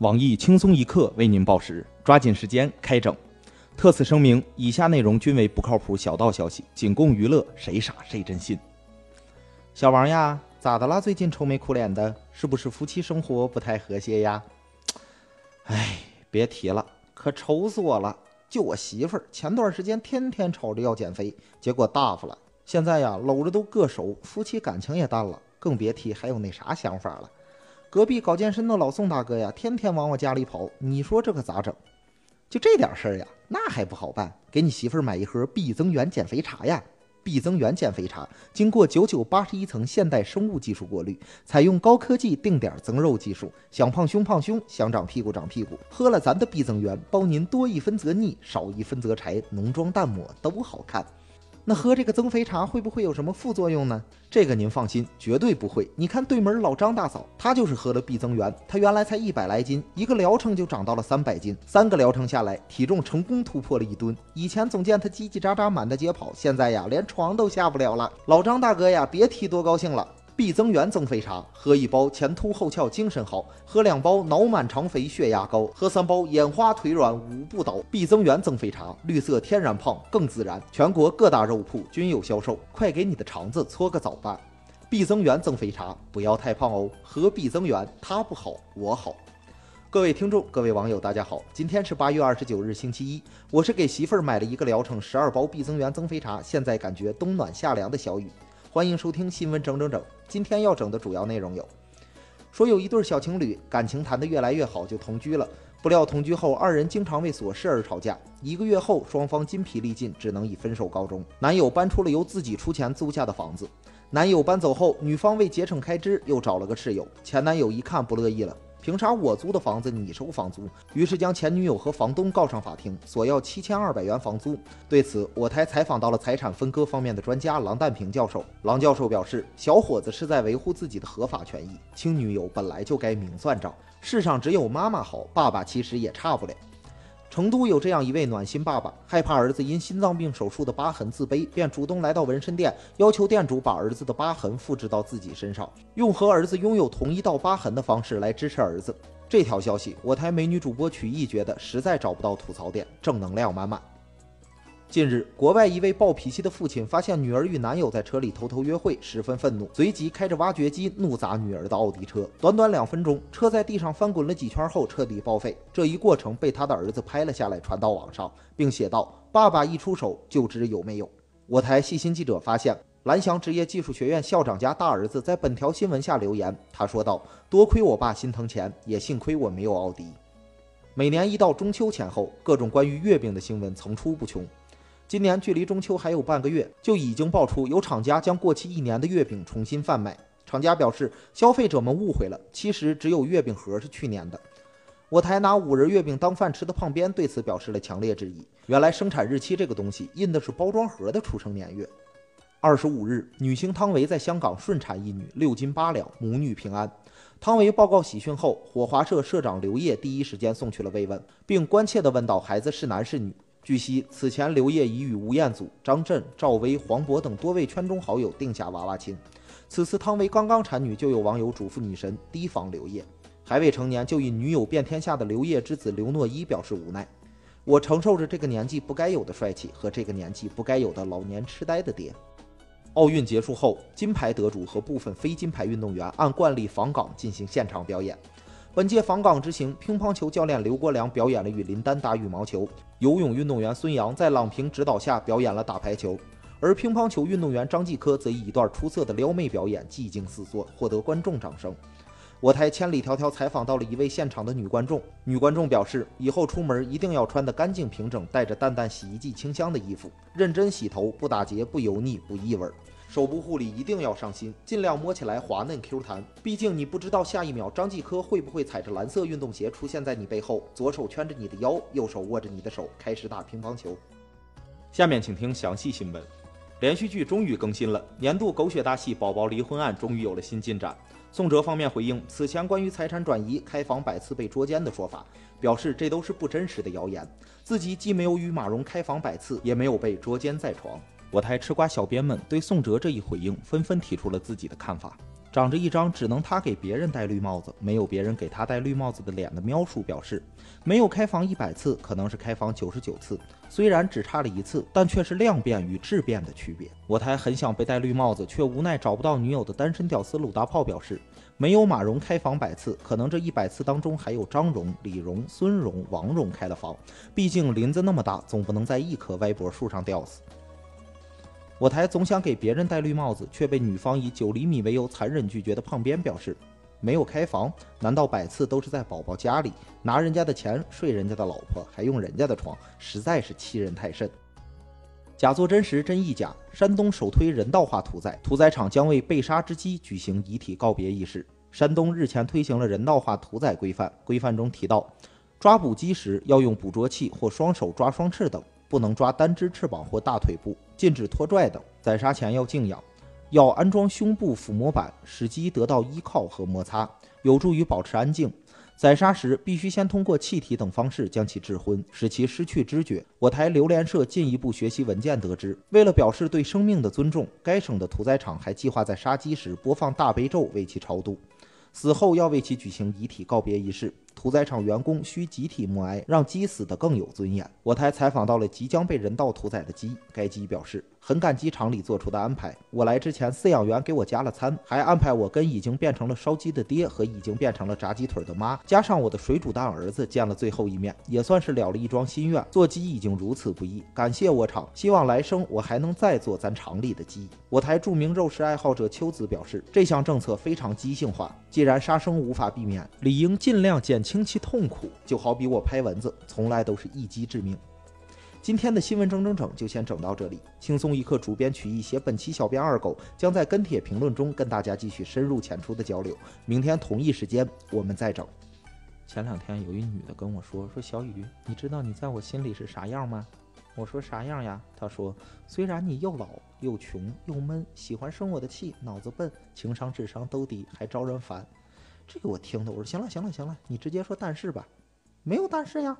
网易轻松一刻为您报时，抓紧时间开整。特此声明，以下内容均为不靠谱小道消息，仅供娱乐，谁傻谁真信。小王呀，咋的啦？最近愁眉苦脸的，是不是夫妻生活不太和谐呀？哎，别提了，可愁死我了。就我媳妇儿，前段时间天天吵着要减肥，结果大发了。现在呀，搂着都硌手，夫妻感情也淡了，更别提还有那啥想法了。隔壁搞健身的老宋大哥呀，天天往我家里跑，你说这可咋整？就这点事儿呀，那还不好办？给你媳妇儿买一盒碧增源减肥茶呀！碧增源减肥茶经过9981层现代生物技术过滤，采用高科技定点增肉技术，想胖胸胖胸，想长屁股长屁股。喝了咱的碧增源，包您多一分则腻，少一分则柴，浓妆淡抹都好看。那喝这个增肥茶会不会有什么副作用呢？这个您放心，绝对不会。你看对门老张大嫂，她就是喝了碧增源，她原来才100来斤，一个疗程就长到了300斤，3个疗程下来，体重成功突破了1吨。以前总见她叽叽喳喳满大街跑，现在呀连床都下不了了。老张大哥呀，别提多高兴了。碧增源增肥茶，喝1包前凸后翘精神好，喝2包脑满肠肥血压高，喝3包眼花腿软五不倒。碧增源增肥茶，绿色天然胖更自然，全国各大肉铺均有销售，快给你的肠子搓个澡吧。碧增源增肥茶，不要太胖哦，喝碧增源，它不好我好。各位听众，各位网友，大家好，今天是8月29日，星期一。我是给媳妇儿买了一个疗程12包碧增源增肥茶，现在感觉冬暖夏凉的小雨。欢迎收听新闻整整整，今天要整的主要内容有：说有一对小情侣感情谈得越来越好，就同居了。不料同居后，2人经常为琐事而吵架。1个月后，双方筋疲力尽，只能以分手告终。男友搬出了由自己出钱租下的房子。男友搬走后，女方为节省开支又找了个室友。前男友一看不乐意了，凭啥我租的房子你收房租？于是将前女友和房东告上法庭，索要7200元房租。对此，我台采访到了财产分割方面的专家郎淡平教授。郎教授表示，小伙子是在维护自己的合法权益，亲女友本来就该明算账。世上只有妈妈好，爸爸其实也差不了。成都有这样一位暖心爸爸，害怕儿子因心脏病手术的疤痕自卑，便主动来到纹身店，要求店主把儿子的疤痕复制到自己身上，用和儿子拥有同一道疤痕的方式来支持儿子。这条消息，我台美女主播曲艺觉得实在找不到吐槽点，正能量满满。近日，国外一位暴脾气的父亲发现女儿与男友在车里偷偷约会，十分愤怒，随即开着挖掘机怒砸女儿的奥迪车。短短2分钟，车在地上翻滚了几圈后彻底报废。这一过程被他的儿子拍了下来，传到网上，并写道：“爸爸一出手就知有没有。”我台细心记者发现，蓝翔职业技术学院校长家大儿子在本条新闻下留言，他说道：“多亏我爸心疼钱，也幸亏我没有奥迪。”每年一到中秋前后，各种关于月饼的新闻层出不穷。今年距离中秋还有半个月，就已经爆出有厂家将过期1年的月饼重新贩卖。厂家表示，消费者们误会了，其实只有月饼盒是去年的。我台拿5仁月饼当饭吃的胖编对此表示了强烈质疑。原来生产日期这个东西印的是包装盒的出生年月。25日，女星汤唯在香港顺产一女，6斤8两，母女平安。汤唯报告喜讯后，火华社社长刘烨第一时间送去了慰问，并关切地问到孩子是男是女。据悉，此前刘烨已与吴彦祖、张震、赵薇、黄渤等多位圈中好友定下娃娃亲。此次汤唯刚刚产女，就有网友嘱咐女神提防刘烨。还未成年就以女友遍天下的刘烨之子刘诺依表示无奈：“我承受着这个年纪不该有的帅气和这个年纪不该有的老年痴呆的爹。”奥运结束后，金牌得主和部分非金牌运动员按惯例访港进行现场表演。本届访港之行，乒乓球教练刘国梁表演了与林丹打羽毛球，游泳运动员孙杨在郎平指导下表演了打排球，而乒乓球运动员张继科则以一段出色的撩妹表演技惊四座，获得观众掌声。我台千里迢迢采访到了一位现场的女观众，女观众表示，以后出门一定要穿得干净平整，带着淡淡洗衣剂清香的衣服，认真洗头，不打结，不油腻，不异味。手部护理一定要上心，尽量摸起来滑嫩 Q 弹，毕竟你不知道下一秒张继科会不会踩着蓝色运动鞋出现在你背后，左手圈着你的腰，右手握着你的手，开始打乒乓球。下面请听详细新闻。连续剧终于更新了，年度狗血大戏《宝宝离婚案》终于有了新进展。宋哲方面回应此前关于财产转移、开房百次被捉奸的说法，表示这都是不真实的谣言，自己既没有与马蓉开房百次，也没有被捉奸在床。我台吃瓜小编们对宋哲这一回应纷纷提出了自己的看法。长着一张只能他给别人戴绿帽子，没有别人给他戴绿帽子的脸的喵叔表示，没有开房100次，可能是开房99次，虽然只差了1次，但却是量变与质变的区别。我台很想被戴绿帽子，却无奈找不到女友的单身屌丝鲁大炮表示，没有马蓉开房100次，可能这100次当中还有张蓉、李蓉、孙蓉、王蓉开了房，毕竟林子那么大，总不能在一棵歪脖树上吊死。我台总想给别人戴绿帽子，却被女方以9厘米为由残忍拒绝的胖边表示，没有开房，难道100次都是在宝宝家里拿人家的钱，睡人家的老婆，还用人家的床，实在是欺人太甚。假作真实，真亦假。山东首推人道化屠宰，屠宰场将为被杀之鸡举行遗体告别仪式。山东日前推行了人道化屠宰规范，规范中提到，抓捕鸡时要用捕捉器或双手抓双翅等，不能抓单只翅膀或大腿部，禁止拖拽等。宰杀前要静养，要安装胸部抚摸板，使鸡得到依靠和摩擦，有助于保持安静。宰杀时必须先通过气体等方式将其致昏，使其失去知觉。我台榴莲社进一步学习文件得知，为了表示对生命的尊重，该省的屠宰场还计划在杀鸡时播放大悲咒为其超度，死后要为其举行遗体告别仪式。屠宰场员工需集体默哀，让鸡死得更有尊严。我台采访到了即将被人道屠宰的鸡，该鸡表示很感激厂里做出的安排。我来之前，饲养员给我加了餐，还安排我跟已经变成了烧鸡的爹和已经变成了炸鸡腿的妈，加上我的水煮蛋儿子见了最后一面，也算是了了一桩心愿。做鸡已经如此不易，感谢我厂，希望来生我还能再做咱厂里的鸡。我台著名肉食爱好者秋子表示，这项政策非常鸡性化，既然杀生无法避免，理应尽量减轻其痛苦，就好比我拍蚊子，从来都是一击致命。今天的新闻整就先整到这里。轻松一刻主编曲艺写，本期小编二狗将在跟帖评论中跟大家继续深入浅出的交流。明天同一时间我们再整。前2天有一女的跟我说，小雨，你知道你在我心里是啥样吗？我说啥样呀？她说，虽然你又老又穷又闷，喜欢生我的气，脑子笨，情商智商都低，还招人烦。这个我听的，我说行了，你直接说但是吧。没有但是呀。